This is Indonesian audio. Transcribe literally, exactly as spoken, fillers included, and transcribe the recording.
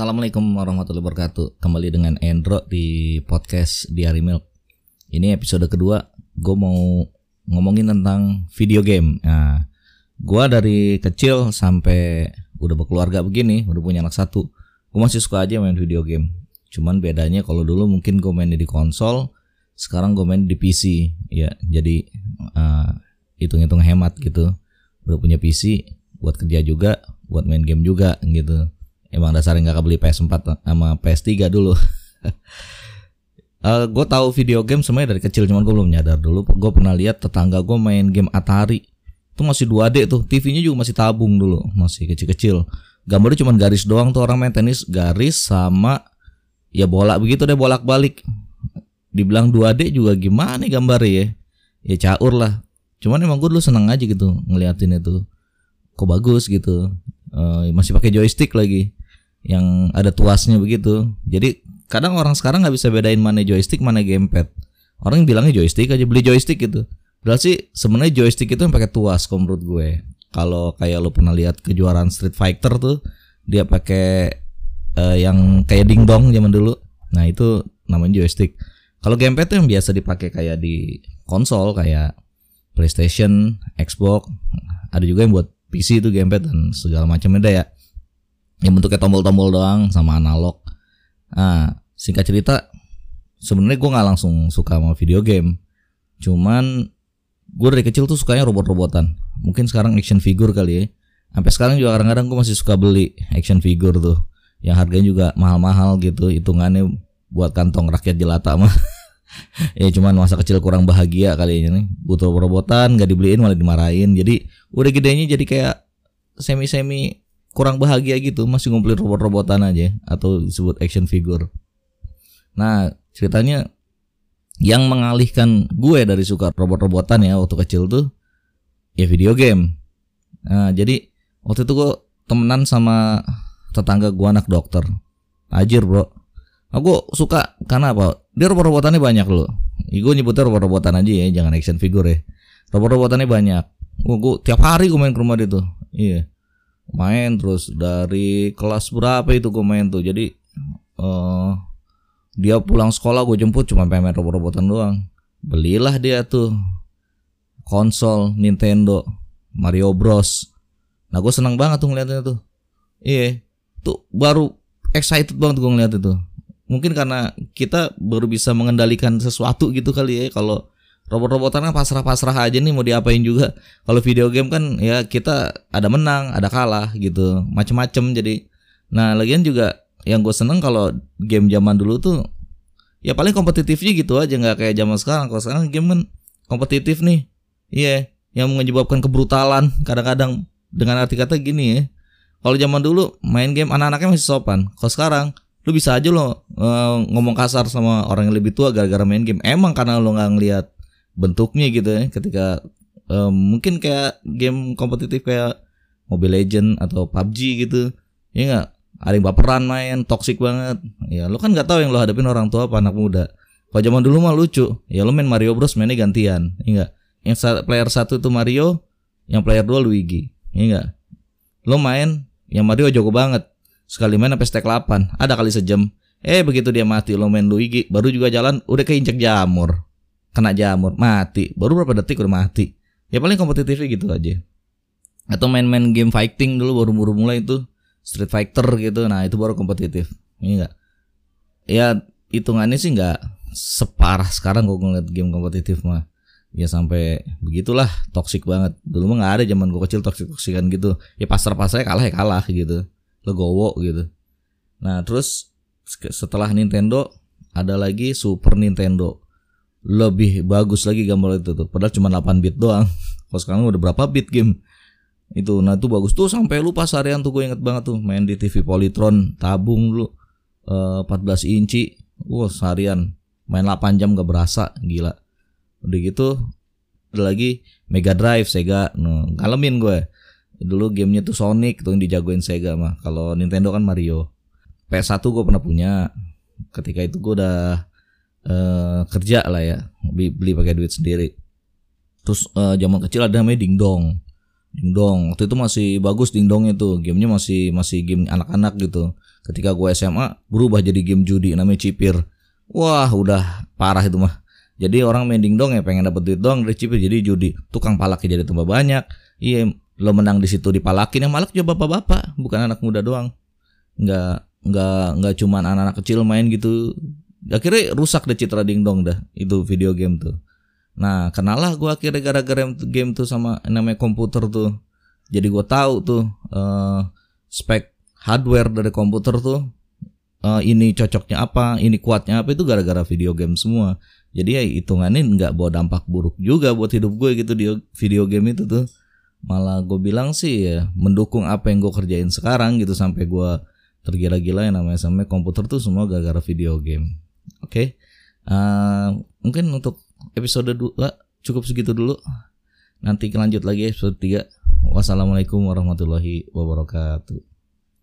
Assalamualaikum warahmatullahi wabarakatuh. Kembali dengan Endro di podcast Diary Milk. Ini episode kedua. Gue mau ngomongin tentang video game. Nah, gue dari kecil sampai udah berkeluarga begini, udah punya anak satu, gue masih suka aja main video game. Cuman bedanya kalau dulu mungkin gue main di konsol, sekarang gue main di P C. Ya, jadi uh, hitung-hitung hemat gitu. Udah punya P C, buat kerja juga, buat main game juga gitu. Emang dasarnya gak kebeli P S empat sama P S tiga dulu. uh, Gue tahu video game semuanya dari kecil, cuman gue belum nyadar dulu. Gue pernah lihat tetangga gue main game Atari. Itu masih dua D tuh, T V-nya juga masih tabung dulu, masih kecil-kecil. Gambarnya cuman garis doang tuh, orang main tenis garis sama ya bola begitu deh, bolak-balik. Dibilang dua D juga gimana nih gambarnya ya? Ya caur lah. Cuman emang gue dulu seneng aja gitu ngeliatin itu. Kok bagus gitu. Uh, masih pakai joystick lagi, yang ada tuasnya begitu. Jadi kadang orang sekarang nggak bisa bedain mana joystick mana gamepad. Orang yang bilangnya joystick aja, beli joystick gitu. Padahal sih sebenarnya joystick itu yang pakai tuas kalau menurut gue. Kalau kayak lo pernah lihat kejuaraan Street Fighter tuh, dia pakai uh, yang kayak dingdong zaman dulu. Nah itu namanya joystick. Kalau gamepad tuh yang biasa dipakai kayak di konsol kayak PlayStation, Xbox. Ada juga yang buat P C itu gamepad dan segala macamnya dah ya. Yang bentuknya tombol-tombol doang sama analog. Nah, singkat cerita, sebenarnya gue nggak langsung suka sama video game. Cuman gue dari kecil tuh sukanya robot-robotan. Mungkin sekarang action figure kali ya. Sampai sekarang juga kadang-kadang gue masih suka beli action figure tuh, yang harganya juga mahal-mahal gitu. Hitungannya buat kantong rakyat jelata mah. Ya cuman masa kecil kurang bahagia kalinya nih. Butuh robot-robotan, gak dibeliin malah dimarahin. Jadi udah gedenya jadi kayak semi-semi kurang bahagia gitu, masih ngumpulin robot-robotan aja atau disebut action figure. Nah ceritanya yang mengalihkan gue dari suka robot-robotan ya waktu kecil tuh ya video game. Nah jadi waktu itu gue temenan sama tetangga gue anak dokter. Ajir bro, aku suka karena apa? Dia robot-robotannya banyak loh. Gue nyebutnya robot-robotan aja ya, jangan action figure ya. Robot-robotannya banyak. Gue tiap hari gue main ke rumah dia tuh. Iya, main terus dari kelas berapa itu gue main tuh. Jadi uh, dia pulang sekolah gue jemput, cuma pengen main robot-robotan doang. Belilah dia tuh konsol Nintendo, Mario Bros. Nah gue seneng banget tuh ngeliatnya tuh. Iya, tuh baru excited banget gue ngeliat itu. Mungkin karena kita baru bisa mengendalikan sesuatu gitu kali ya. Kalau robot-robotan kan pasrah-pasrah aja nih mau diapain juga. Kalau video game kan ya kita ada menang, ada kalah gitu, macem-macem jadi. Nah lagian juga yang gue seneng kalau game zaman dulu tuh ya paling kompetitifnya gitu aja, nggak kayak zaman sekarang. Kalau sekarang game kan kompetitif nih, iya, yeah, yang menyebabkan kebrutalan kadang-kadang. Dengan arti kata gini ya, kalau zaman dulu main game anak-anaknya masih sopan. Kalau sekarang lu bisa aja lo uh, ngomong kasar sama orang yang lebih tua gara-gara main game. Emang karena lo nggak ngeliat bentuknya gitu ya. Ketika um, mungkin kayak game kompetitif kayak Mobile Legends atau P U B G gitu, ya nggak, ada yang baperan main, toksik banget. Ya lo kan nggak tahu yang lo hadapin orang tua apa anak muda. Kalau zaman dulu mah lucu, ya lo main Mario Bros mainnya gantian, ya nggak. Yang player satu tuh Mario, yang player dua Luigi, ya nggak. Lo main, yang Mario jago banget, sekali main sampai stack delapan, ada kali sejam. Eh begitu dia mati, lo main Luigi, baru juga jalan, udah keinjek jamur. Kena jamur, mati. Baru berapa detik udah mati. Ya paling kompetitifnya gitu aja. Atau main-main game fighting dulu baru-baru mulai itu, Street Fighter gitu. Nah itu baru kompetitif. Ini enggak, ya hitungannya sih enggak separah sekarang gue ngeliat game kompetitif mah. Ya sampai begitulah, toksik banget. Dulu mah enggak ada zaman gue kecil toksik-toksikan gitu. Ya pasar-pasarnya kalah ya kalah gitu, legowo gitu. Nah terus setelah Nintendo ada lagi Super Nintendo. Lebih bagus lagi gambar itu tuh, padahal cuma delapan bit doang. Kalau sekarang udah berapa bit game itu. Nah itu bagus tuh, sampai lupa seharian tuh. Gue inget banget tuh main di T V Polytron tabung dulu, uh, empat belas inci. Wah seharian main delapan jam gak berasa, gila. Udah gitu ada lagi Mega Drive Sega. Nah, ngalamin gue dulu gamenya tuh Sonic tuh yang dijagoin Sega mah. Kalau Nintendo kan Mario. P S satu gue pernah punya. Ketika itu gue udah Uh, kerja lah ya, beli, beli pakai duit sendiri. Terus uh, zaman kecil ada namanya dingdong. Dingdong. Waktu itu masih bagus Dingdongnya tuh. Gamenya masih masih game anak-anak gitu. Ketika gue S M A berubah jadi game judi namanya Cipir. Wah, udah parah itu mah. Jadi orang main Dingdong ya pengen dapat duit doang dari Cipir, jadi judi. Tukang palaknya jadi tambah banyak. Iya, lo menang di situ dipalakin, yang malak juga bapak-bapak, bukan anak muda doang. Enggak enggak enggak cuman anak-anak kecil main gitu. Akhirnya rusak deh citra Dingdong dah itu video game tuh. Nah, kenalah gue akhirnya gara-gara game tuh sama namanya komputer tuh. Jadi gue tahu tuh uh, spek hardware dari komputer tuh, uh, ini cocoknya apa, ini kuatnya apa, itu gara-gara video game semua. Jadi ya hitungannya nggak bawa dampak buruk juga buat hidup gue gitu di video game itu tuh. Malah gue bilang sih ya mendukung apa yang gue kerjain sekarang gitu, sampai gue tergila-gila yang namanya sampai komputer tuh semua gara-gara video game. Oke, okay. uh, mungkin untuk episode dua cukup segitu dulu. Nanti lanjut lagi episode tiga. Wassalamualaikum warahmatullahi wabarakatuh.